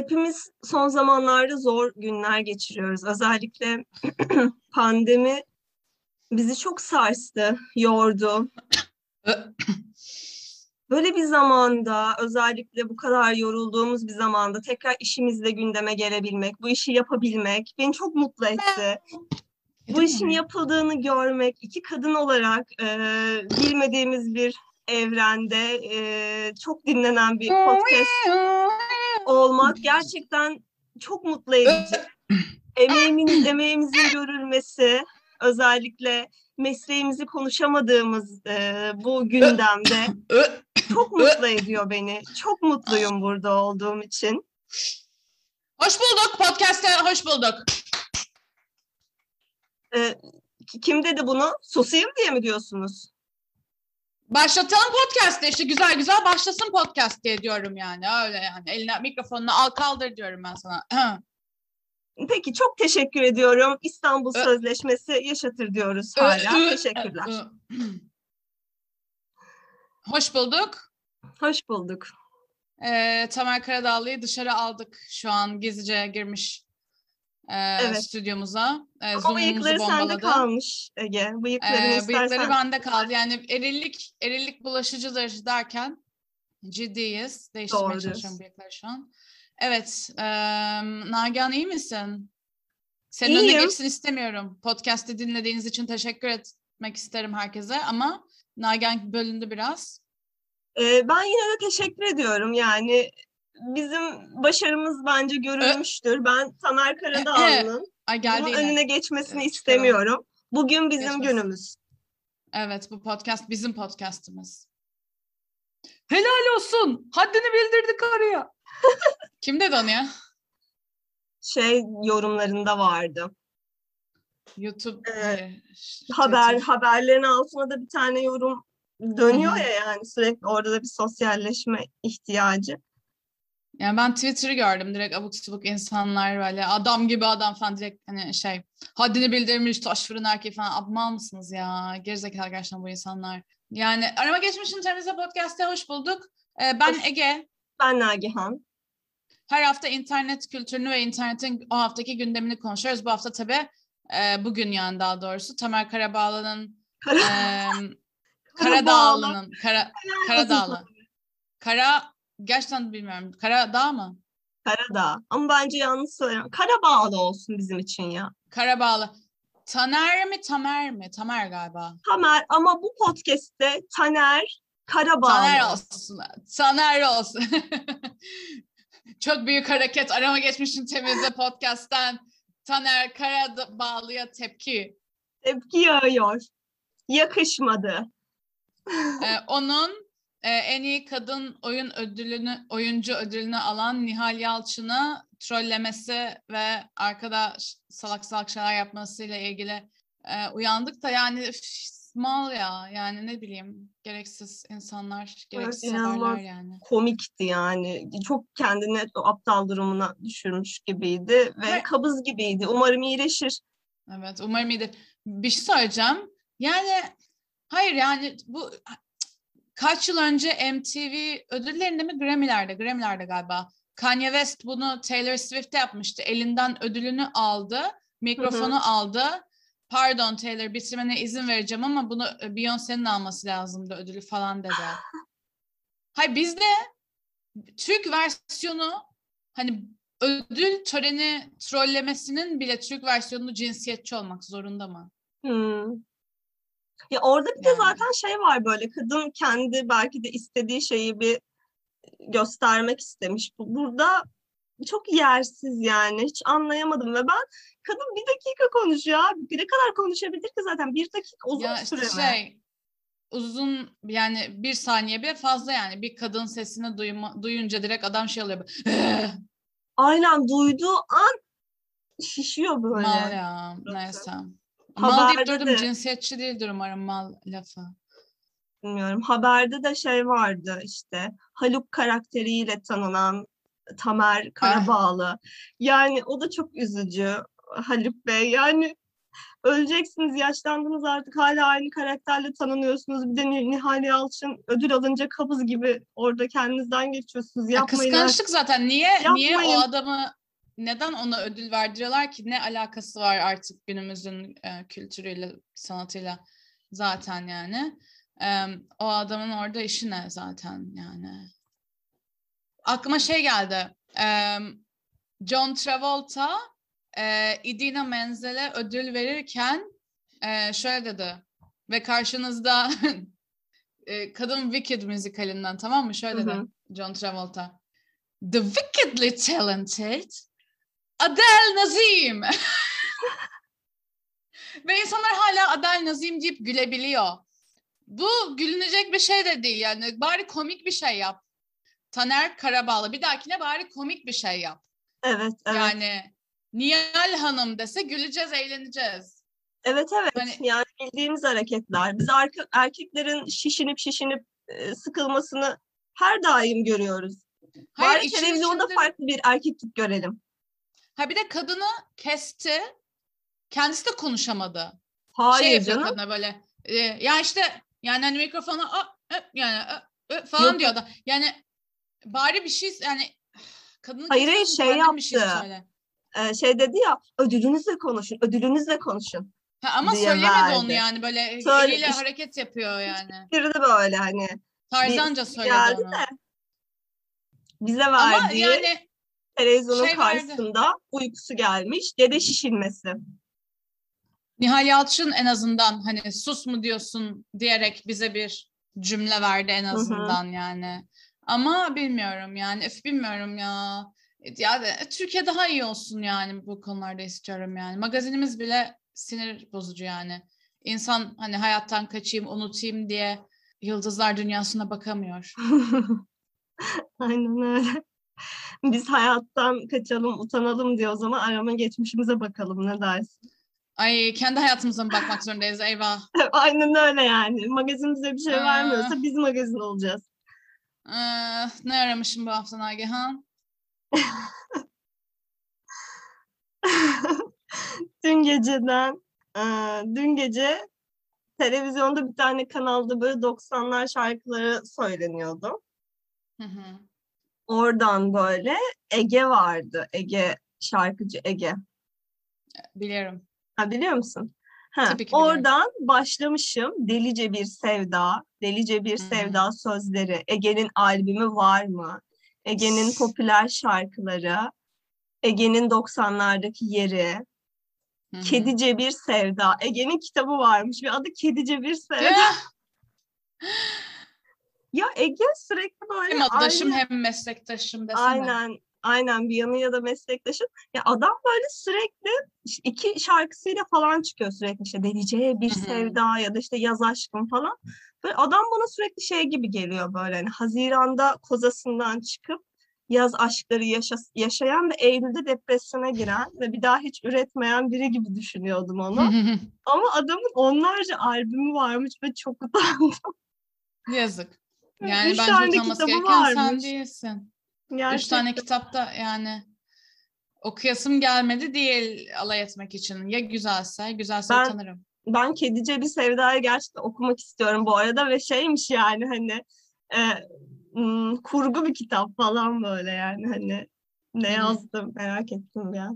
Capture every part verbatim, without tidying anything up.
Hepimiz son zamanlarda zor günler geçiriyoruz. Özellikle pandemi bizi çok sarstı, yordu. Böyle bir zamanda, özellikle bu kadar yorulduğumuz bir zamanda tekrar işimizle gündeme gelebilmek, bu işi yapabilmek beni çok mutlu etti. Bu işin yapıldığını görmek, iki kadın olarak e, bilmediğimiz bir evrende e, çok dinlenen bir podcast olmak gerçekten çok mutlu edici. Emeğimiz, emeğimizin görülmesi, özellikle mesleğimizi konuşamadığımız e, bu gündemde çok mutlu ediyor beni. Çok mutluyum burada olduğum için. Hoş bulduk podcast'e, hoş bulduk. Ee, kim dedi bunu? Susayım diye mi diyorsunuz? Başlatalım podcast'te işte, güzel güzel başlasın podcast diye diyorum yani, öyle yani. Eline mikrofonunu al kaldır diyorum ben sana. Peki, çok teşekkür ediyorum. İstanbul Sözleşmesi yaşatır diyoruz hala. Teşekkürler. Hoş bulduk. Hoş bulduk. Ee, Tamer Karadağlı'yı dışarı aldık. Şu an gizlice girmiş e, evet. stüdyomuza. E, Ama bıyıkları sende kalmış Ege. Bıyıkları ee, bıyıkları bende kaldı. Yani erillik, erillik bulaşıcıdır derken ciddiyiz. Değiştirmeye Doğru. çalışıyorum bıyıkları şu an. Evet, e, Nagihan iyi misin? Senin İyiyim. Önüne geçsin istemiyorum. Podcast'ı dinlediğiniz için teşekkür etmek isterim herkese ama Nagihan bölündü biraz. E, ben yine de teşekkür ediyorum. Yani bizim başarımız bence görülmüştür. Ben Tamer Karadağlı'nın bunun yine. önüne geçmesini evet, istemiyorum. Bugün bizim Geçmesin. günümüz. Evet, bu podcast bizim podcast'ımız. Helal olsun, haddini bildirdik araya. Kim dedi onu ya? Şey, yorumlarında vardı. YouTube ee, haber YouTube. haberlerin altına da bir tane yorum dönüyor ya, yani sürekli orada da bir sosyalleşme ihtiyacı. Yani ben Twitter'ı gördüm, direkt abuk sabuk insanlar böyle adam gibi adam falan direkt hani şey haddini bildirmiş taş fırın erkeği falan, abmal mısınız ya? Gerizekalı gerçekten bu insanlar. Yani arama geçmişin temizle podcast'a hoş bulduk. Ee, ben hoş. Ege. Ben Nagihan. Her hafta internet kültürünü ve internetin o haftaki gündemini konuşuyoruz. Bu hafta tabii e, bugün yani daha doğrusu Tamer Karadağlı'nın Kara... e, Karadağlı'nın Kara, Karadağlı. Kara gerçekten bilmiyorum. Karadağ mı? Karadağ. Ama bence yanlış söylüyorum. Karadağlı olsun bizim için ya. Karadağlı. Taner mi Tamer mi? Tamer galiba. Tamer ama bu podcast'te Taner Karadağlı. Taner olsun. Taner olsun. Çok büyük hareket. Arama geçmişin temizle podcast'ten Taner Karadağlı'ya tepki. Tepki yağıyor. Yakışmadı. Ee, onun e, en iyi kadın oyun ödülünü, oyuncu ödülünü alan Nihal Yalçın'ı trollemesi ve arkada salak salak şeyler yapmasıyla ilgili e, uyandık da yani üf, mal ya. Yani ne bileyim, gereksiz insanlar, gereksiz evet, haberler yani. Komikti yani. Çok kendini o aptal durumuna düşürmüş gibiydi ve evet. kabız gibiydi. Umarım iyileşir. Evet, umarım iyidir. Bir şey söyleyeceğim. Yani hayır yani bu kaç yıl önce M T V ödüllerinde mi Grammy'lerde? Grammy'lerde galiba. Kanye West bunu Taylor Swift'te yapmıştı. Elinden ödülünü aldı. Mikrofonu Hı-hı. aldı. Pardon Taylor, bitirmene izin vereceğim ama bunu Beyoncé'nin alması lazımdı ödülü falan dedi. Hayır, bizde Türk versiyonu hani ödül töreni trollemesinin bile Türk versiyonu cinsiyetçi olmak zorunda mı? Hmm. Ya orada bir de yani. zaten şey var, böyle kadın kendi belki de istediği şeyi bir göstermek istemiş. Burada çok yersiz yani, hiç anlayamadım ve ben kadın bir dakika konuşuyor abi. Ne kadar konuşabilir ki zaten? Bir dakika uzun ya süre işte mi? Şey, uzun yani bir saniye bile fazla yani. Bir kadın sesini duyma, duyunca direkt adam şey alıyor. Aynen, duyduğu an şişiyor böyle. Mal ya, neyse. Mal deyip durdum, de. cinsiyetçi değildir umarım mal lafı. Bilmiyorum. Haberde de şey vardı işte. Haluk karakteriyle tanınan Tamer Karadağlı. Yani o da çok üzücü Haluk Bey. Yani Öleceksiniz, yaşlandınız artık, hala aynı karakterle tanınıyorsunuz. Bir de Nihal Yalçın ödül alınca kabız gibi orada kendinizden geçiyorsunuz. Yapmayın. Ya kıskançlık zaten. Niye yapmayın. Niye o adamı, neden ona ödül verdiriyorlar ki? Ne alakası var artık günümüzün e, kültürüyle, sanatıyla zaten yani. E, o adamın orada işi ne zaten yani. Aklıma şey geldi. E, John Travolta e, Idina Menzel'e ödül verirken e, şöyle dedi. Ve karşınızda e, kadın Wicked müzikalinden, tamam mı? Şöyle dedi John Travolta. The wickedly talented Adele Dazeem. Ve insanlar hala Adele Dazeem deyip gülebiliyor. Bu gülünecek bir şey de değil yani. Bari komik bir şey yap. Tamer Karadağlı. Bir dahakine bari komik bir şey yap. Evet, evet. Yani Nihal Hanım dese güleceğiz, eğleneceğiz. Evet, evet. Yani, yani bildiğimiz hareketler. Biz erkeklerin şişinip şişinip sıkılmasını her daim görüyoruz. Hayır, bari televizyonda içindir... farklı bir erkeklik görelim. Ha, bir de kadını kesti. Kendisi de konuşamadı. Hayır şey yapıyor canım. Kadına böyle. E, ya işte yani hani mikrofona a, a, yani a, a, falan yok diyor da. Yani bari bir şey yani kadının hayır şey yaptı. Bir şey, ee, şey dedi ya, ödülünüzle konuşun. Ödülünüzle konuşun. Ha, ama söylemedi verdi onu yani böyle. Söyle, eliyle işte, hareket yapıyor yani. Girdi böyle hani. Tarzanca söyledi onu. De, bize verdi. Ama yani televizyonun şey karşısında verdi. Uykusu gelmiş, dede şişinmesi. Nihal Yalçın en azından hani sus mu diyorsun diyerek bize bir cümle verdi en azından. Hı-hı. Yani. Ama bilmiyorum yani, öf bilmiyorum ya. Ya Türkiye daha iyi olsun yani bu konularda istiyorum yani. Magazinimiz bile sinir bozucu yani. İnsan hani hayattan kaçayım, unutayım diye Yıldızlar Dünyası'na bakamıyor. Aynen öyle. Biz hayattan kaçalım, utanalım diye o zaman arama geçmişimize bakalım, ne dersin? Ay, kendi hayatımıza mı bakmak zorundayız? Eyvah. Aynen öyle yani. Magazin bize bir şey ee, vermiyorsa biz magazin olacağız. Ee, ne aramışım bu hafta Nagihan? Dün geceden, e, dün gece televizyonda bir tane kanalda böyle doksanlar şarkıları söyleniyordu. Hı hı. Oradan böyle Ege vardı. Ege, şarkıcı Ege. Biliyorum. Ha, biliyor musun? Ha, tabii ki biliyorum. Oradan başlamışım. Delice bir sevda, delice bir hmm. sevda sözleri. Ege'nin albümü var mı? Ege'nin popüler şarkıları. Ege'nin doksanlardaki yeri. Hmm. Kedice bir sevda. Ege'nin kitabı varmış ve adı Kedice bir sevda. Ya Ege sürekli böyle... Hem adaşım aynı, hem meslektaşım desene. Aynen, aynen, bir yanı ya da meslektaşım. Ya adam böyle sürekli iki şarkısıyla falan çıkıyor sürekli. İşte Delice bir sevda ya da işte Yaz aşkım falan. Böyle adam bana sürekli şey gibi geliyor böyle. Yani Haziran'da kozasından çıkıp yaz aşkları yaşas- yaşayan ve Eylül'de depresyona giren ve bir daha hiç üretmeyen biri gibi düşünüyordum onu. Ama adamın onlarca albümü varmış ve çok utandım. Yazık. Yani üç bence utanması gereken varmış. Sen değilsin. Gerçekten. Üç tane kitapta yani okuyasım gelmedi değil alay etmek için. Ya güzelse, güzelse ben, utanırım. Ben Kedice bir Sevda'yı gerçekten okumak istiyorum bu arada ve şeymiş yani hani e, m, kurgu bir kitap falan böyle yani hani ne yazdım hmm. merak ettim ya.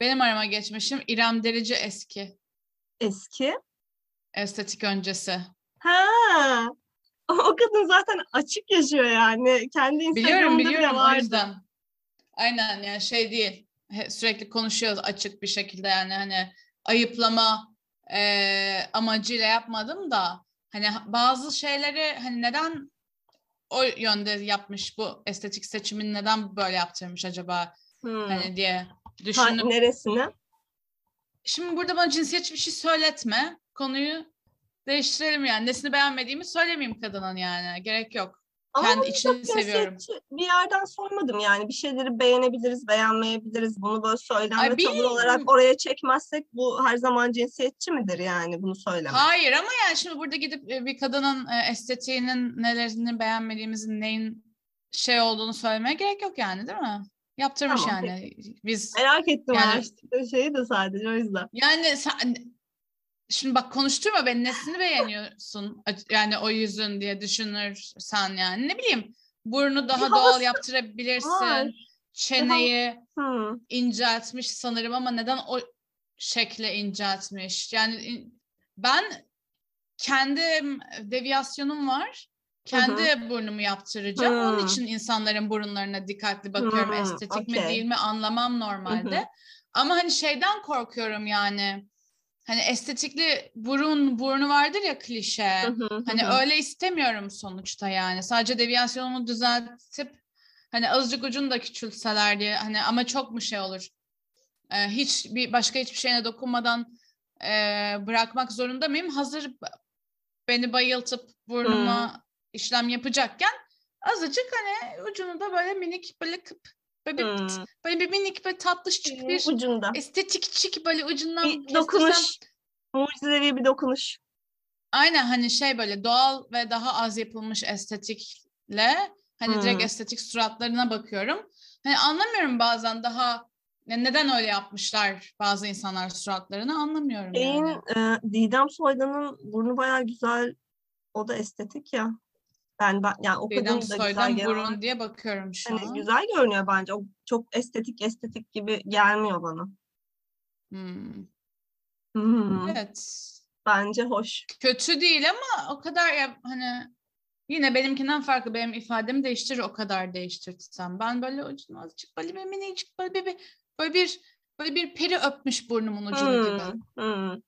Benim arama geçmişim İrem Derici eski. Eski? Estetik öncesi. Ha. O kadın zaten açık yaşıyor yani. Kendi Instagram'da biliyorum, biliyorum. Aynen yani şey değil. Sürekli konuşuyoruz açık bir şekilde yani hani ayıplama e, amacıyla yapmadım da hani bazı şeyleri hani neden o yönde yapmış, bu estetik seçimini neden böyle yaptırmış acaba hmm. hani diye düşündüm. Neresine? Şimdi burada bana cinsiyetçi bir şey söyletme. Konuyu değiştirelim yani. Nesini beğenmediğimi söylemeyeyim kadının yani. Gerek yok. Ama kendi içini seviyorum. Bir yerden sormadım yani. Bir şeyleri beğenebiliriz, beğenmeyebiliriz. Bunu böyle söylem ve tavır olarak oraya çekmezsek bu her zaman cinsiyetçi midir yani bunu söylemek? Hayır ama yani şimdi burada gidip bir kadının estetiğinin nelerini beğenmediğimizin neyin şey olduğunu söylemeye gerek yok yani, değil mi? Yaptırmış tamam, yani. Peki. Biz merak ettim yani, araştırdığı şeyi de sadece o yüzden. Yani sen, şimdi bak konuşturma beni, nesini beğeniyorsun yani o yüzün diye düşünürsen yani ne bileyim burnu daha bir doğal yaptırabilirsin. Var. Çeneyi hı, inceltmiş sanırım ama neden o şekle inceltmiş? Yani ben kendim deviyasyonum var. Kendi hı-hı, burnumu yaptıracağım. Hı-hı. Onun için insanların burunlarına dikkatli bakıyorum. Hı-hı. Estetik okay mi değil mi anlamam normalde. Hı-hı. Ama hani şeyden korkuyorum yani. Hani estetikli burun burnu vardır ya klişe. Hı-hı. Hani hı-hı, öyle istemiyorum sonuçta yani. Sadece deviyasyonumu düzeltip hani azıcık ucunu da küçültseler diye. Hani ama çok mu şey olur? Ee, hiç bir başka hiçbir şeyine dokunmadan e, bırakmak zorunda mıyım? Hazır beni bayıltıp burnuma hı, işlem yapacakken azıcık hani ucunu da böyle minik böyle kıp böyle, hmm, bir, böyle bir minik böyle tatlışçık hmm, bir ucunda, estetikçik böyle ucundan bir dokunuş, mucizevi bir dokunuş. Aynen hani şey böyle doğal ve daha az yapılmış estetikle hani hmm, direkt estetik suratlarına bakıyorum. Hani anlamıyorum bazen daha yani neden öyle yapmışlar bazı insanlar suratlarını anlamıyorum. Şeyin, yani. E, Didem Soydan'ın burnu bayağı güzel, o da estetik ya. Ben, ben yani o kadın da güzel burun diye bakıyorum şu yani an. Güzel görünüyor bence. O çok estetik estetik gibi gelmiyor bana. Hmm. Hmm. Evet. Bence hoş. Kötü değil ama o kadar ya hani yine benimkinden farklı. Benim ifademi değiştir o kadar değiştirsem. Ben böyle ucunu azıcık böyle bir minicik böyle bir böyle bir böyle bir peri öpmüş burnumun ucunu hmm, gibi. Hmm.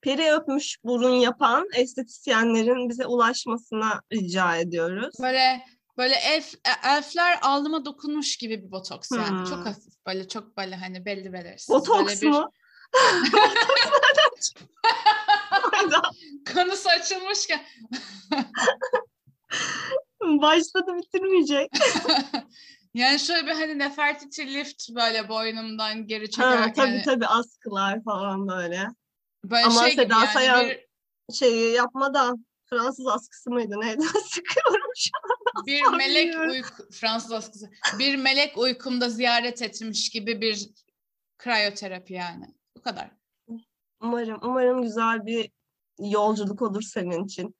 Peri öpmüş burun yapan estetisyenlerin bize ulaşmasına rica ediyoruz. Böyle böyle elf, elfler alnıma dokunmuş gibi bir botoks hmm, yani. Çok hafif böyle çok böyle hani belli belirsiz. Botoks böyle mu? Bir... Konusu açılmışken. Başladı bitirmeyecek. Yani şöyle bir hani Nefertiti lift böyle boynumdan geri çekerken. Ha, tabii yani... tabii askılar falan böyle. Böyle ama şey Seda yani Sayan bir... şeyi yapmadan Fransız askısı mıydı? Neyden sıkıyorum şu an? Bir melek uyku Fransız askısı. Bir melek uykumda ziyaret etmiş gibi bir kriyoterapi yani. Bu kadar. Umarım umarım güzel bir yolculuk olur senin için.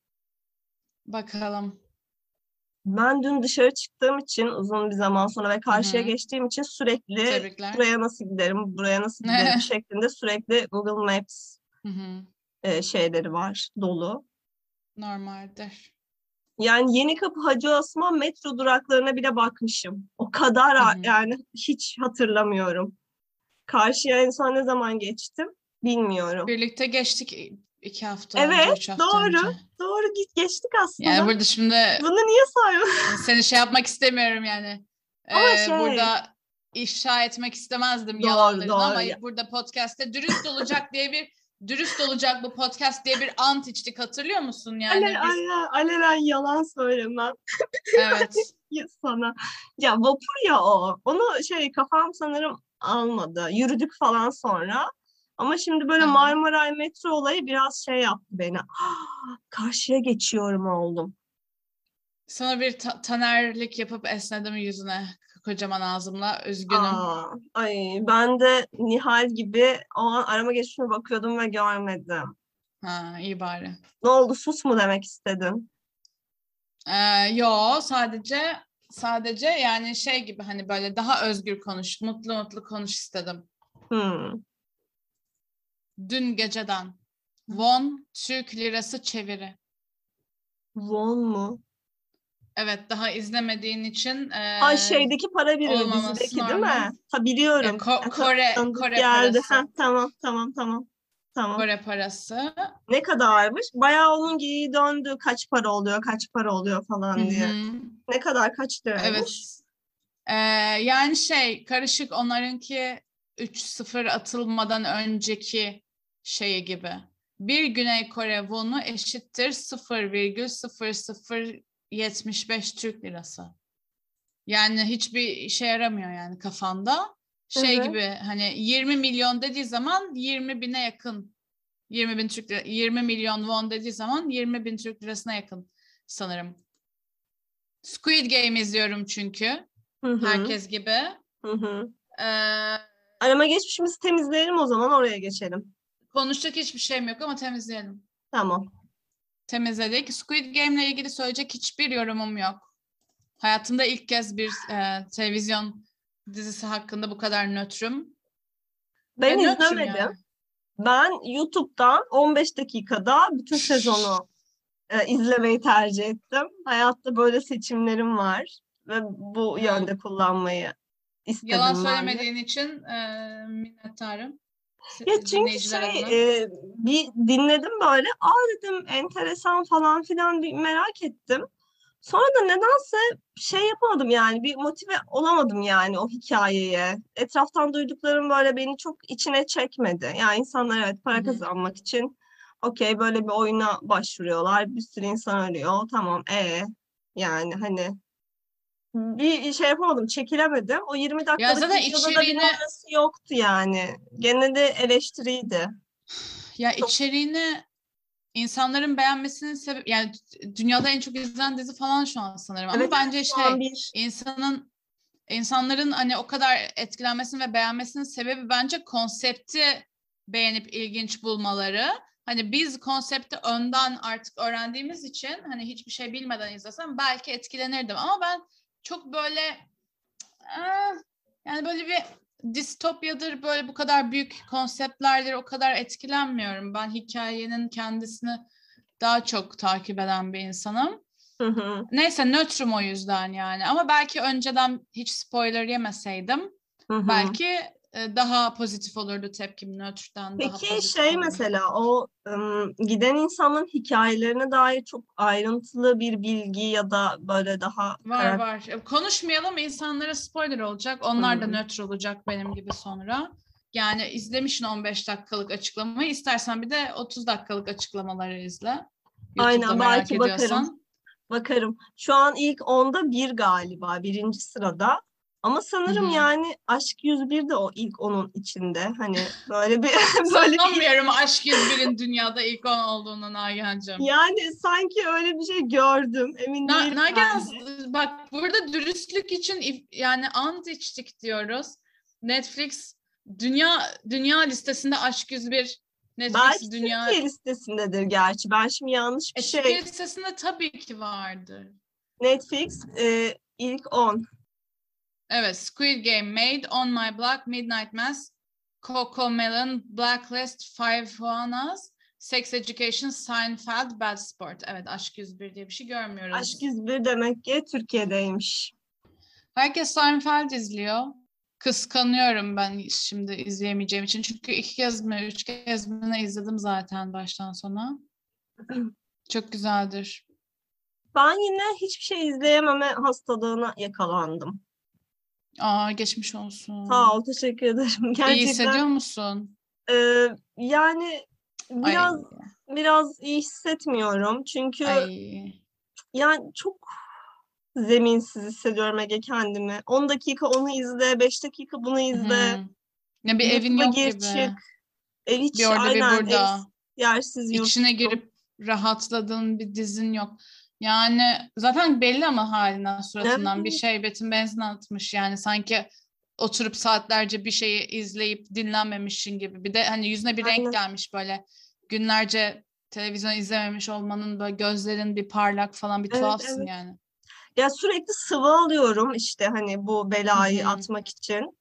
Bakalım. Ben dün dışarı çıktığım için uzun bir zaman sonra ve karşıya hı-hı, geçtiğim için sürekli tebrikler, buraya nasıl giderim, buraya nasıl giderim şeklinde sürekli Google Maps e, şeyleri var, dolu. Normaldir. Yani Yenikapı Hacı Osman metro duraklarına bile bakmışım. O kadar hı-hı, yani hiç hatırlamıyorum. Karşıya en son ne zaman geçtim bilmiyorum. Birlikte geçtik. İki hafta evet, önce, üç hafta doğru, önce. Evet, doğru. Doğru git geçtik aslında. Yani burada şimdi... Bunu niye saymadın? Seni şey yapmak istemiyorum yani. Ama ee, şey... Burada ifşa etmek istemezdim doğru, yalanlarını doğru, ama ya, burada podcast'te dürüst olacak diye bir... Dürüst olacak bu podcast diye bir ant içtik. Hatırlıyor musun yani? Alel, biz... alelen yalan söylemem. Evet. Sana. Ya vapur ya o. Onu şey kafam sanırım almadı. Yürüdük falan sonra. Ama şimdi böyle tamam. Marmaray metro olayı biraz şey yaptı beni. Ah, karşıya geçiyorum oğlum. Sana bir ta- tanerlik yapıp esnedim yüzüne kocaman ağzımla. Üzgünüm. Aa, ay, ben de Nihal gibi o an arama geçişine bakıyordum ve görmedim. Ha, iyi bari. Ne oldu? Sus mu demek istedin? Ee, yo, sadece sadece yani şey gibi hani böyle daha özgür konuş, mutlu mutlu konuş istedim. Hmm. Dün geceden. Won Türk lirası çeviri. Won mu? Evet, daha izlemediğin için. E, Ay şeydeki para birimi dizideki normal, değil mi? Ha biliyorum. E, Ko- Kore Kore geldi. Parası. Ha, tamam tamam tamam. Tamam. Kore parası. Ne kadarmış? Bayağı onun geyiği döndü. Kaç para oluyor? Kaç para oluyor falan hı-hı, diye. Ne kadar kaç liraymış? Evet. E, yani şey karışık onlarınki üç sıfır atılmadan önceki şeyi gibi. Bir Güney Kore wonu eşittir sıfır virgül sıfır sıfır yetmiş beş Türk lirası. Yani hiçbir işe yaramıyor yani kafanda. Şey hı-hı, gibi hani yirmi milyon dediği zaman yirmi bine yakın. yirmi bin Türk lirası, yirmi milyon won dediği zaman yirmi bin Türk lirasına yakın sanırım. Squid Game izliyorum çünkü. Hı-hı. Herkes gibi. Hı hı. Ee, Arama geçmişimizi temizleyelim o zaman, oraya geçelim. Konuşacak hiçbir şeyim yok ama temizleyelim. Tamam. Temizledik. Squid Game'le ilgili söyleyecek hiçbir yorumum yok. Hayatımda ilk kez bir e, televizyon dizisi hakkında bu kadar nötrüm. Ben, ben izlemedim. Yani. Ben YouTube'dan on beş dakikada bütün sezonu e, izlemeyi tercih ettim. Hayatta böyle seçimlerim var ve bu hmm. yönde kullanmayı istedim. Yalan söylemediğin de. için e, minnettarım. Ya çünkü şey e, bir dinledim böyle, aa dedim enteresan falan filan, bir merak ettim. Sonra da nedense şey yapamadım yani, bir motive olamadım yani o hikayeye. Etraftan duyduklarım böyle beni çok içine çekmedi. Yani insanlar evet para Hı-hı. kazanmak için okey böyle bir oyuna başvuruyorlar. Bir sürü insan ölüyor. Tamam ee yani hani bir şey yapamadım, çekilemedim. O yirmi dakikalık videoda da bir arası yoktu yani. Gene de eleştiriydi. Ya çok... içeriğini... İnsanların beğenmesinin sebebi, yani dünyada en çok izlenen dizi falan şu an sanırım. Evet, ama bence şey bir... insanın insanların hani o kadar etkilenmesinin ve beğenmesinin sebebi bence konsepti beğenip ilginç bulmaları. Hani biz konsepti önden artık öğrendiğimiz için hani hiçbir şey bilmeden izlesem belki etkilenirdim ama ben çok böyle yani böyle bir distopyadır, böyle bu kadar büyük konseptlerdir, o kadar etkilenmiyorum. Ben hikayenin kendisini daha çok takip eden bir insanım. Hı hı. Neyse nötrüm o yüzden yani. Ama belki önceden hiç spoiler yemeseydim hı hı. belki daha pozitif olurdu tepkim, nötrden daha pozitif. Peki şey olurdu. Mesela o ım, giden insanların hikayelerine dair çok ayrıntılı bir bilgi ya da böyle daha... Var evet. var. Konuşmayalım, insanlara spoiler olacak. Onlar hmm. da nötr olacak benim gibi sonra. Yani izlemişsin on beş dakikalık açıklamayı. İstersen bir de otuz dakikalık açıklamaları izle. YouTube'da aynen, belki ediyorsan. bakarım. Bakarım. Şu an ilk onda bir galiba. Birinci sırada. Ama sanırım Hı-hı. yani Aşk yüz bir de o ilk onun içinde. Hani böyle bir... böyle sanmıyorum bir... Aşk yüz birin dünyada ilk on olduğunu Nagihan'cığım. Yani sanki öyle bir şey gördüm. Emin Na- değilim. Nagihan bak burada dürüstlük için yani ant içtik diyoruz. Netflix dünya dünya listesinde Aşk yüz bir. Netflix belki dünya... Türkiye listesindedir gerçi. Ben şimdi yanlış bir e, şey... Türkiye listesinde tabii ki vardır. Netflix e, ilk on. Evet, Squid Game, Made on My Block, Midnight Mass, Coco Melon, Blacklist, Five Juanas, Sex Education, Seinfeld, Bad Sport. Evet, Aşk yüz bir diye bir şey görmüyoruz. Aşk yüz bir demek ki Türkiye'deymiş. Herkes Seinfeld izliyor. Kıskanıyorum ben şimdi izleyemeyeceğim için. Çünkü iki kez mi, üç kez mi ne izledim zaten baştan sona. Çok güzeldir. Ben yine hiçbir şey izleyememe hastalığına yakalandım. Aa, geçmiş olsun. Sağ ol, teşekkür ederim. Gerçekten, iyi hissediyor musun? E, yani biraz Ay. biraz iyi hissetmiyorum. Çünkü Ay. yani çok zeminsiz hissediyorum Ege kendimi. on dakika onu izle, beş dakika bunu izle. Hı-hı. Ne bir evin yok gir, gibi. Çık. Ev hiç, bir orada aynen, bir burada. Ev, yersiz yok. İçine girip rahatladığın bir dizin yok. Yani zaten belli ama halinden, suratından evet. bir şerbetin benzin atmış yani, sanki oturup saatlerce bir şeyi izleyip dinlenmemişsin gibi. Bir de hani yüzüne bir Aynen. renk gelmiş böyle, günlerce televizyon izlememiş olmanın böyle gözlerin bir parlak falan, bir evet, tuhafsın evet. yani. Ya sürekli sıvı alıyorum işte hani bu belayı Hı-hı. atmak için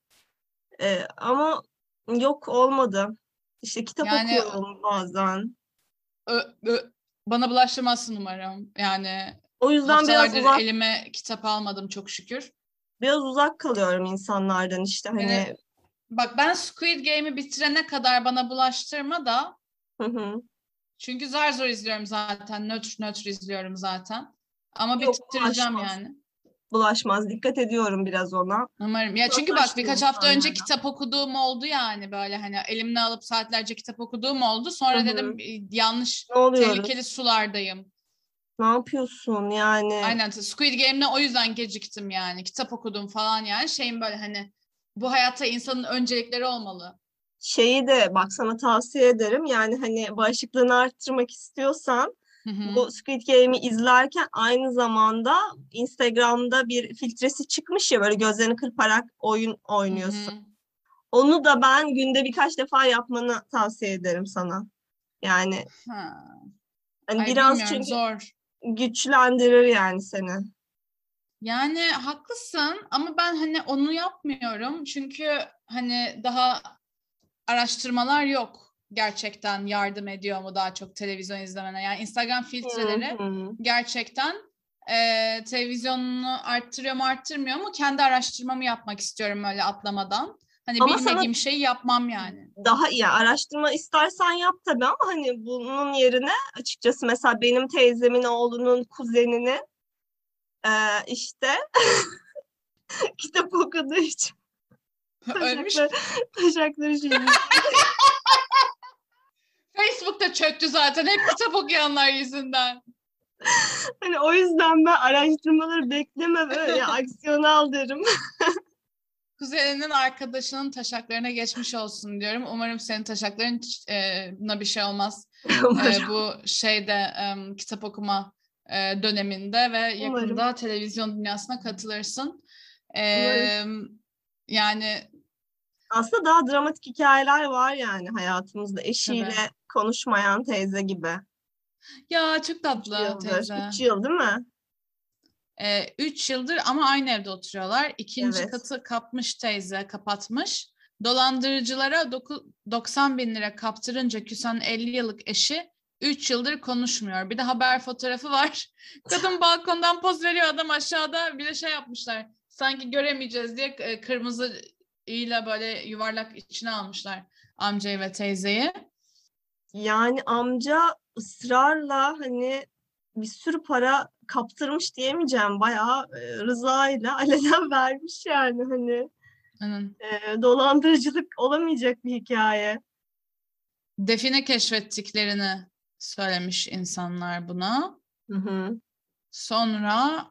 ee, ama yok olmadı. İşte kitap yani, okuyorum bazen. Ö, ö, Bana bulaştırmazsın umarım. Yani o yüzden biraz uzak... elime kitap almadım çok şükür. Biraz uzak kalıyorum insanlardan işte hani. Yani, bak ben Squid Game'i bitirene kadar bana bulaştırma da. Hı hı. Çünkü zar zor izliyorum zaten. Nötr nötr izliyorum zaten. Ama yok, bitireceğim bulaşmaz. yani. Bulaşmaz. Dikkat ediyorum biraz ona. Umarım. Ya çünkü bak birkaç hafta önce kitap okuduğum oldu yani böyle hani elimle alıp saatlerce kitap okuduğum oldu. Sonra Hı-hı. dedim yanlış tehlikeli sulardayım. Ne yapıyorsun yani? Aynen. Squid Game'le o yüzden geciktim yani. Kitap okudum falan yani. Şeyim böyle hani bu hayatta insanın öncelikleri olmalı. Şeyi de bak sana tavsiye ederim. Yani hani bağışıklığını arttırmak istiyorsan Hı-hı. Bu Squid Game'i izlerken aynı zamanda Instagram'da bir filtresi çıkmış ya, böyle gözlerini kırparak oyun oynuyorsun. Hı-hı. Onu da ben günde birkaç defa yapmanı tavsiye ederim sana. Yani ha. hani Ay, biraz çünkü zor. Güçlendirir yani seni. Yani haklısın ama ben hani onu yapmıyorum. Çünkü hani daha araştırmalar yok gerçekten yardım ediyor mu daha çok televizyon izlemene. Yani Instagram filtreleri gerçekten e, televizyonunu arttırıyor mu arttırmıyor mu? Kendi araştırmamı yapmak istiyorum öyle atlamadan. Hani ama bilmediğim şeyi yapmam yani. Daha iyi araştırma istersen yap tabii ama hani bunun yerine açıkçası mesela benim teyzemin oğlunun kuzenini e, işte kitap okuduğu için ölmüş. Taşakları şimdi. Facebook'ta çöktü zaten hep kitap okuyanlar yüzünden. Hani o yüzden ben araştırmaları bekleme böyle aksiyon al derim. Kuzeninin arkadaşının taşaklarına geçmiş olsun diyorum. Umarım senin taşaklarına bir şey olmaz. Umarım. Bu şeyde kitap okuma döneminde ve yakında umarım televizyon dünyasına katılırsın. Umarım. Yani aslında daha dramatik hikayeler var yani hayatımızda. Eşiyle tabii konuşmayan teyze gibi. Ya çok tatlı üç teyze. Üç yıl değil mi? Ee, üç yıldır ama aynı evde oturuyorlar. İkinci evet. katı kapmış teyze, kapatmış. Dolandırıcılara doku- doksan bin lira kaptırınca küsen elli yıllık eşi üç yıldır konuşmuyor. Bir de haber fotoğrafı var. Kadın balkondan poz veriyor, adam aşağıda. Bir de şey yapmışlar. Sanki göremeyeceğiz diye kırmızı ile böyle yuvarlak içine almışlar amcayı ve teyzeyi. Yani amca ısrarla hani bir sürü para kaptırmış diyemeyeceğim. Bayağı rızayla alenen vermiş yani hani. E, dolandırıcılık olamayacak bir hikaye. Define keşfettiklerini söylemiş insanlar buna. Hı hı. Sonra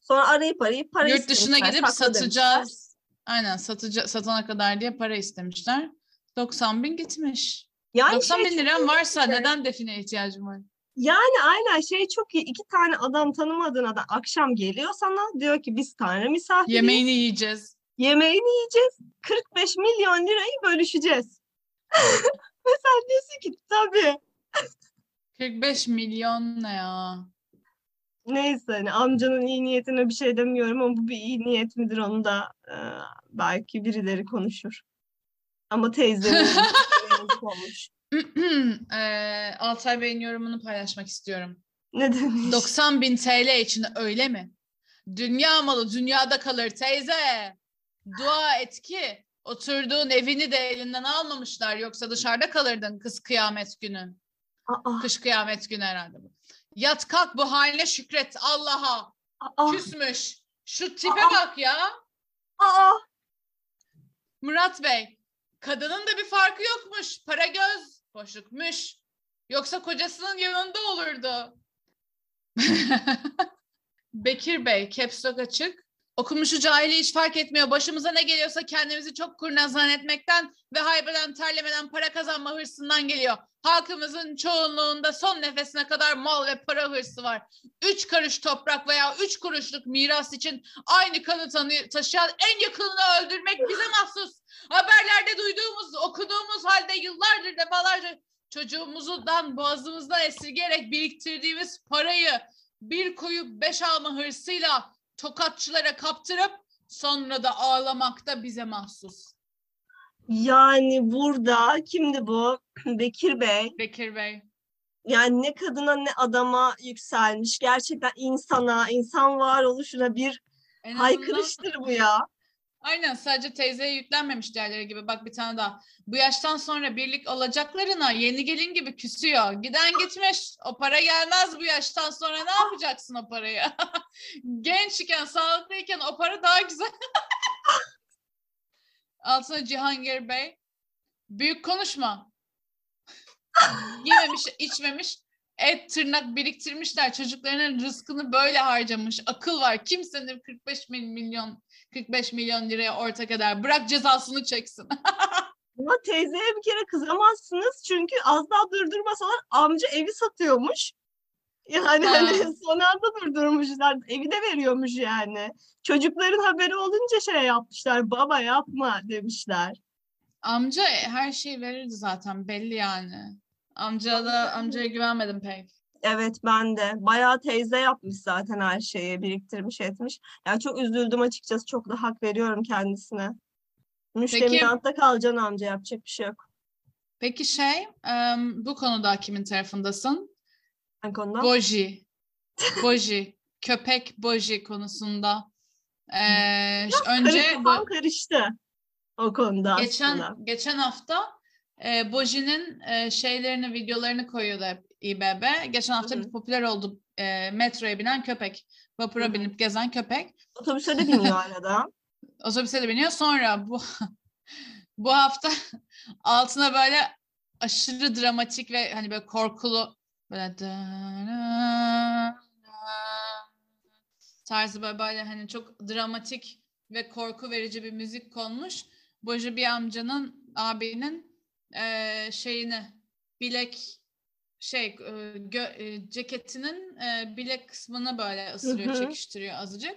Sonra arayıp arayıp para yurt dışına gidip satacağız. Demişler. Aynen satıca, satana kadar diye para istemişler. doksan bin gitmiş. Yani doksan şey bin liram varsa şey. Neden define ihtiyacım var? Yani aynen şey çok iyi. İki tane adam tanımadığın adam akşam geliyor sana. Diyor ki biz tanrı misafiriyiz. Yemeğini yiyeceğiz. Yemeğini yiyeceğiz. kırk beş milyon lirayı bölüşeceğiz. Ve sen diyorsun ki tabii. kırk beş milyon ne ya? Neyse hani amcanın iyi niyetine bir şey demiyorum ama bu bir iyi niyet midir onu da e, belki birileri konuşur. Ama teyzemin olmuş. e, Altay Bey'in yorumunu paylaşmak istiyorum. Ne demiş? doksan bin T L için öyle mi? Dünya malı dünyada kalır teyze. Dua et ki oturduğun evini de elinden almamışlar yoksa dışarıda kalırdın kız kıyamet günü. Aa. Kış kıyamet günü herhalde bu. Yat kalk bu haline şükret Allah'a. Aa. Küsmüş. Şu tipe Aa. Bak ya. Aa. Murat Bey. Kadının da bir farkı yokmuş. Para göz boşlukmuş. Yoksa kocasının yanında olurdu. Bekir Bey. Caps Lock açık. Okumuşu cahili hiç fark etmiyor. Başımıza ne geliyorsa kendimizi çok kurnaz zannetmekten ve haybeden terlemeden para kazanma hırsından geliyor. Halkımızın çoğunluğunda son nefesine kadar mal ve para hırsı var. Üç karış toprak veya üç kuruşluk miras için aynı kanı tanı- taşıyan en yakınını öldürmek bize mahsus. Haberlerde duyduğumuz, okuduğumuz halde yıllardır defalarca çocuğumuzdan boğazımızda esirgeyerek biriktirdiğimiz parayı bir koyup beş alma hırsıyla tokatçılara kaptırıp sonra da ağlamak da bize mahsus. Yani burada kimdi bu? Bekir Bey. Bekir Bey. Yani ne kadına ne adama yükselmiş. Gerçekten insana, insan varoluşuna bir en haykırıştır azından bu ya. Aynen sadece teyzeye yüklenmemiş diğerleri gibi. Bak bir tane daha. Bu yaştan sonra birlik olacaklarına yeni gelin gibi küsüyor. Giden gitmiş. O para gelmez bu yaştan sonra. Ne yapacaksın o parayı? Gençken, sağlıklıyken o para daha güzel. Altına Cihangir Bey. Büyük konuşma. Yememiş, içmemiş. Et, tırnak biriktirmişler. Çocuklarının rızkını böyle harcamış. Akıl var. Kimsenin kırk beş milyon kırk beş milyon liraya ortak eder. Bırak cezasını çeksin. Ama teyzeye bir kere kızamazsınız. Çünkü az daha durdurmasalar amca evi satıyormuş. Yani ha. hani son anda durdurmuşlar. Evi de veriyormuş yani. Çocukların haberi olunca şey yapmışlar. Baba yapma demişler. Amca her şeyi verirdi zaten belli yani. Amca da amcaya güvenmedim pek. Evet ben de. Bayağı teyze yapmış zaten her şeyi. Biriktirmiş etmiş. Yani çok üzüldüm açıkçası. Çok da hak veriyorum kendisine. Müştemilatta kalacaksın amca. Yapacak bir şey yok. Peki şey bu konuda kimin tarafındasın? Hangi konuda? Boji. Boji. Köpek Boji konusunda. Ee, önce karıştı, karıştı o konuda geçen, aslında. Geçen hafta e, Boji'nin e, şeylerini, videolarını koyuyordu hep İ B B. Geçen hafta Hı-hı. bir popüler oldu. E, metroya binen köpek. Vapura Hı-hı. binip gezen köpek. Otobüse de biniyor arada. Otobüse de biniyor. Sonra bu bu hafta altına böyle aşırı dramatik ve hani böyle korkulu böyle tarzı böyle, böyle hani çok dramatik ve korku verici bir müzik konmuş. Boji bir amcanın, abinin e, şeyini bilek şey e, gö, e, ceketinin e, bilek kısmını böyle ısırıyor, Hı-hı. çekiştiriyor azıcık.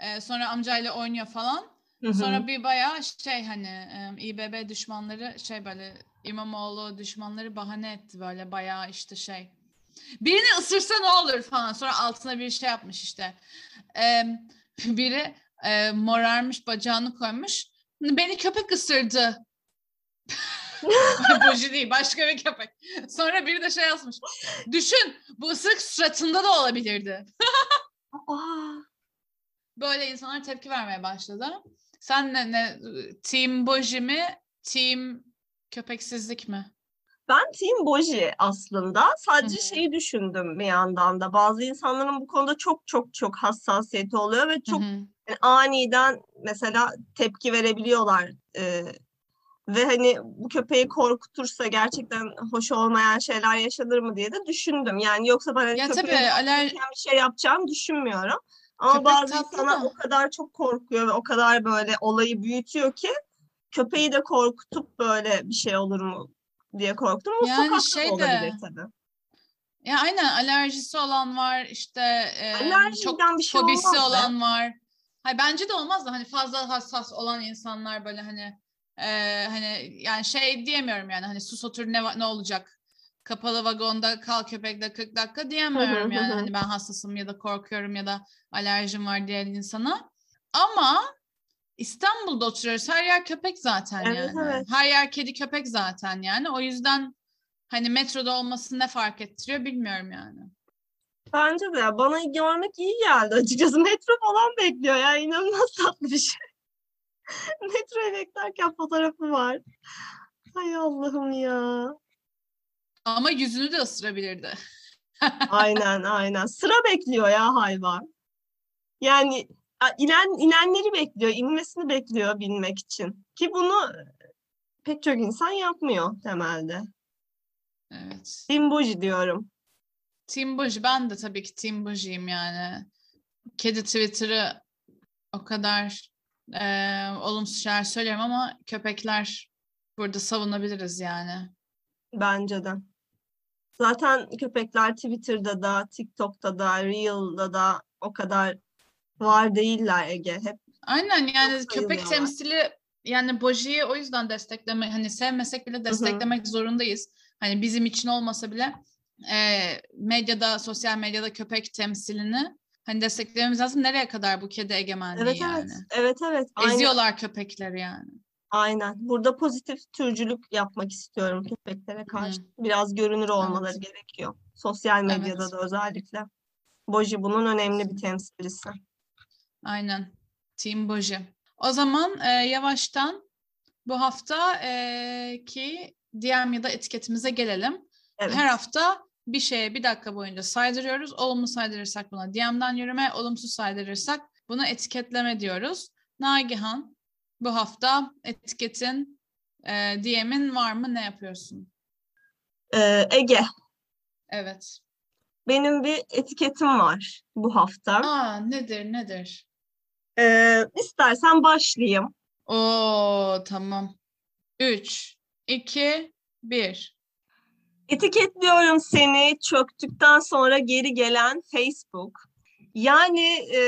E, sonra amcayla oynuyor falan. Hı-hı. Sonra bir bayağı şey hani e, İ B B düşmanları şey böyle İmamoğlu düşmanları bahane etti böyle bayağı işte şey. Birini ısırsa ne olur falan. Sonra altına bir şey yapmış işte. Ee, biri e, morarmış bacağını koymuş. Beni köpek ısırdı. Boji değil başka bir köpek. Sonra biri de şey yazmış. Düşün bu ısırık suratında da olabilirdi. Böyle insanlar tepki vermeye başladı. Sen ne, ne team Boji mi? Team köpeksizlik mi? Ben team Boji aslında. Sadece Hı-hı. şeyi düşündüm bir yandan da. Bazı insanların bu konuda çok çok çok hassasiyeti oluyor ve çok yani aniden mesela tepki verebiliyorlar. Ee, ve hani bu köpeği korkutursa gerçekten hoş olmayan şeyler yaşanır mı diye de düşündüm. Yani yoksa ben hani ya köpeğe aler... bir şey yapacağımı düşünmüyorum. Ama köpek bazı insanlar o kadar çok korkuyor ve o kadar böyle olayı büyütüyor ki köpeği de korkutup böyle bir şey olur mu diye korktum ama yani sokakta şey de olabilir tabii. Ya aynen alerjisi olan var işte e, çok şey fobisi olan var. Hayır bence de olmaz da hani fazla hassas olan insanlar böyle hani e, hani yani şey diyemiyorum yani hani sus otur ne ne olacak kapalı vagonda kal köpekle kırk dakika diyemiyorum yani hani ben hassasım ya da korkuyorum ya da alerjim var diyen insana ama İstanbul'da oturuyoruz. Her yer köpek zaten evet, yani. Evet. Her yer kedi köpek zaten yani. O yüzden hani metroda olması ne fark ettiriyor bilmiyorum yani. Bence de ya. Bana görmek iyi geldi açıkçası. Metro falan bekliyor ya. İnanılmaz tatlı bir şey. Metroyu beklerken fotoğrafı var. Ay Allah'ım ya. Ama yüzünü de ısırabilirdi. Aynen aynen. Sıra bekliyor ya hayvan. Yani... İnen, inenleri bekliyor, inmesini bekliyor binmek için. Ki bunu pek çok insan yapmıyor temelde. Evet. Team Boji diyorum. Team Boji, ben de tabii ki Team Boji'yim yani. Kedi Twitter'ı o kadar e, olumsuz şeyler söylüyorum ama köpekler burada savunabiliriz yani. Bence de. Zaten köpekler Twitter'da da, TikTok'ta da, Reel'da da o kadar... var değiller Ege hep. Aynen yani köpek temsili yani Boji'yi o yüzden destekleme hani sevmesek bile desteklemek Hı-hı. zorundayız. Hani bizim için olmasa bile e, medyada sosyal medyada köpek temsilini hani desteklememiz lazım. Nereye kadar bu kedi egemenliği evet, yani? Evet evet evet. Aynen. Eziyorlar köpekleri yani. Aynen. Burada pozitif türcülük yapmak istiyorum köpeklere karşı. Hı. Biraz görünür olmaları evet. gerekiyor. Sosyal medyada evet. da özellikle. Boji bunun önemli bir temsilcisi. Aynen. Team Boji. O zaman e, yavaştan bu haftaki e, ki D M ya da etiketimize gelelim. Evet. Her hafta bir şeye bir dakika boyunca saydırıyoruz. Olumlu saydırırsak buna D M'den yürüme, olumsuz saydırırsak buna etiketleme diyoruz. Nagihan, bu hafta etiketin, e, D M'in var mı? Ne yapıyorsun? Ee, Ege. Evet. Benim bir etiketim var bu hafta. Aa, nedir nedir? Ee, istersen başlayayım. Oo tamam. üç, iki, bir. Etiketliyorum seni çöktükten sonra geri gelen Facebook. Yani e,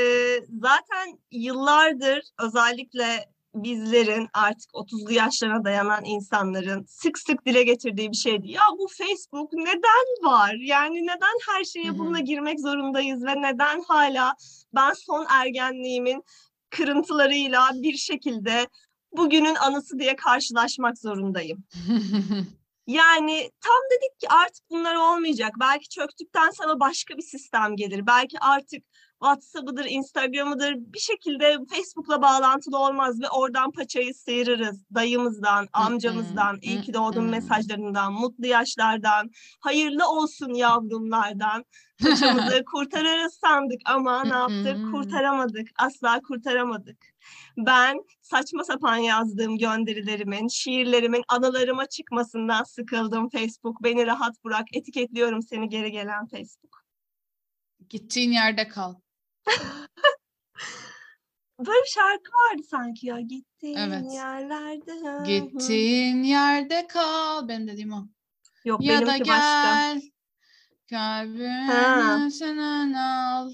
zaten yıllardır özellikle bizlerin artık otuzlu yaşlarına dayanan insanların sık sık dile getirdiği bir şeydi. Ya bu Facebook neden var? Yani neden her şeye bununla girmek zorundayız ve neden hala ben son ergenliğimin kırıntılarıyla bir şekilde bugünün anısı diye karşılaşmak zorundayım? Yani tam dedik ki artık bunlar olmayacak. Belki çöktükten sonra başka bir sistem gelir. Belki artık WhatsApp'ıdır, Instagram'ıdır bir şekilde Facebook'la bağlantılı olmaz ve oradan paçayı sıyırırız. Dayımızdan, amcamızdan, iyi ki doğdun mesajlarından, mutlu yaşlardan, hayırlı olsun yavrumlardan paçamızı kurtarırız sandık ama ne yaptık? Kurtaramadık, asla kurtaramadık. Ben saçma sapan yazdığım gönderilerimin, şiirlerimin anılarıma çıkmasından sıkıldım Facebook. Beni rahat bırak, etiketliyorum seni geri gelen Facebook. Gittiğin yerde kal. Böyle bir şarkı vardı sanki ya. Gittiğin evet. yerlerde. Gittiğin yerde kal. Benim dediğim o. Yok, ya da gel. Başka. Kalbini senden al.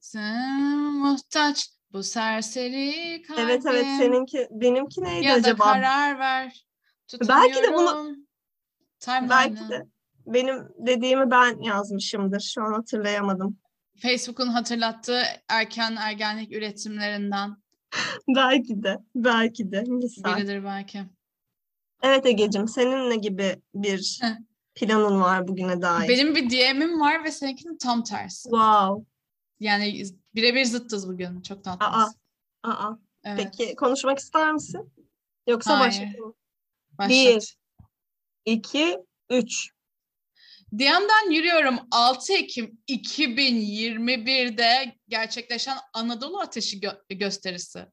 Sen muhtaç bu serseri kalbim. Evet evet, seninki. Benimki neydi ya acaba? Ya da karar ver. Belki de bunu. Time belki line. de. Benim dediğimi ben yazmışımdır. Şu an hatırlayamadım. Facebook'un hatırlattığı erken ergenlik üretimlerinden. belki de. Belki de. Misal. Biridir belki. Evet Egeciğim, senin ne gibi bir planın var bugüne dair? Benim bir D M'im var ve seninkinin tam tersi. Wow. Yani birebir zıttız bugün. Çok tatlıyız. Aa, aa. Evet. Peki konuşmak ister misin? Yoksa başlayalım. Bir, iki, üç. D M'den yürüyorum. altı Ekim iki bin yirmi bir'de gerçekleşen Anadolu Ateşi gö- gösterisi.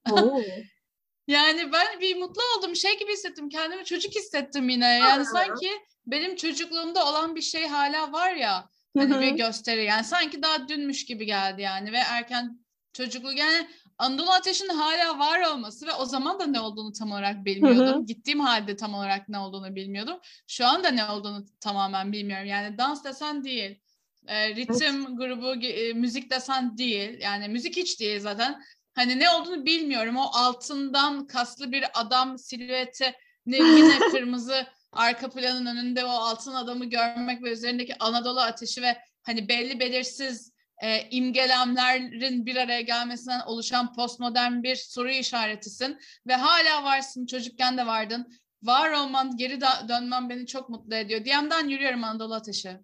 Yani ben bir mutlu oldum. Şey gibi hissettim. Kendimi çocuk hissettim yine. Yani Aa. sanki benim çocukluğumda olan bir şey hala var ya. Hani bir gösteri. Yani sanki daha dünmüş gibi geldi yani. Ve erken çocukluk. Yani Anadolu Ateşi'nin hala var olması ve o zaman da ne olduğunu tam olarak bilmiyordum. Hı hı. Gittiğim halde tam olarak ne olduğunu bilmiyordum. Şu anda ne olduğunu tamamen bilmiyorum. Yani dans desen değil, e, ritim evet. grubu, e, müzik desen değil. Yani müzik hiç değil zaten. Hani ne olduğunu bilmiyorum. O altından kaslı bir adam silüeti, ne yine kırmızı arka planın önünde o altın adamı görmek ve üzerindeki Anadolu Ateşi ve hani belli belirsiz E, imgelemlerin bir araya gelmesinden oluşan postmodern bir soru işaretisin ve hala varsın, çocukken de vardın, var olman, geri da- dönmen beni çok mutlu ediyor. D M'den yürüyorum Anadolu Ateşi.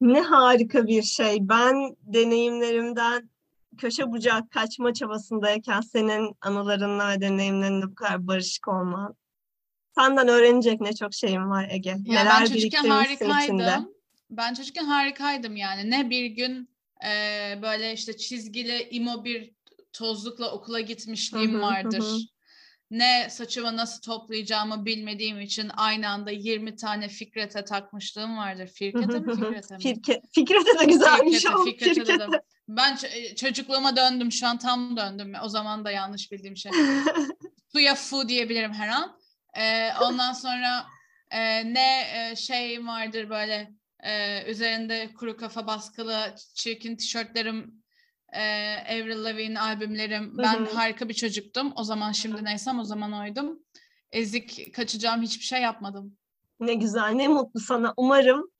Ne harika bir şey. Ben deneyimlerimden köşe bucak kaçma çabasındayken senin anılarınla ve deneyimlerinle bu kadar barışık olman. Senden öğrenecek ne çok şeyim var Ege. Ya neler ben çocukken harikaydım. İçinde. Ben çocukken harikaydım yani. Ne bir gün e, böyle işte çizgili imo bir tozlukla okula gitmişliğim hı-hı, vardır. Hı-hı. Ne saçımı nasıl toplayacağımı bilmediğim için aynı anda yirmi tane Fikret'e takmışlığım vardır. Firkete mi Fikret'e mi? Firke, Fikret'e de güzelmiş o. Fikret'e, Fikret'e de. Ben ç- çocukluğuma döndüm. Şu an tam döndüm. O zaman da yanlış bildiğim şey. Suya fu diyebilirim her an. E, ondan sonra e, ne e, şey vardır böyle. Ee, üzerinde kuru kafa baskılı çirkin tişörtlerim, e, Avril Lavigne albümlerim. Ben hı hı. harika bir çocuktum. O zaman şimdi hı. neysem o zaman oydum. Ezik, kaçacağım hiçbir şey yapmadım. Ne güzel, ne mutlu sana. Umarım.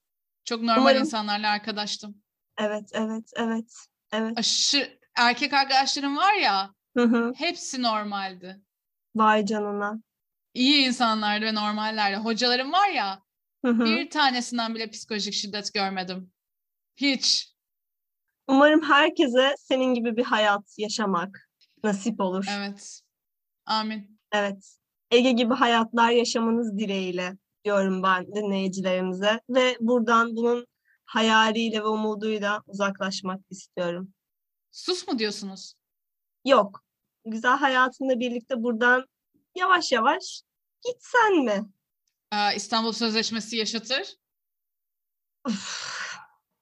Çok normal umarım. insanlarla arkadaştım. Evet, evet, evet. evet. Aşırı, erkek arkadaşlarım var ya, hı hı. hepsi normaldi. Vay canına. İyi insanlardı ve normallerdi. Hocalarım var ya, Hı hı. bir tanesinden bile psikolojik şiddet görmedim. Hiç. Umarım herkese senin gibi bir hayat yaşamak nasip olur. Evet. Amin. Evet. Ege gibi hayatlar yaşamanız dileğiyle diyorum ben dinleyicilerimize. Ve buradan bunun hayaliyle ve umuduyla uzaklaşmak istiyorum. Sus mu diyorsunuz? Yok. Güzel hayatınla birlikte buradan yavaş yavaş gitsen mi? İstanbul Sözleşmesi yaşatır. Of.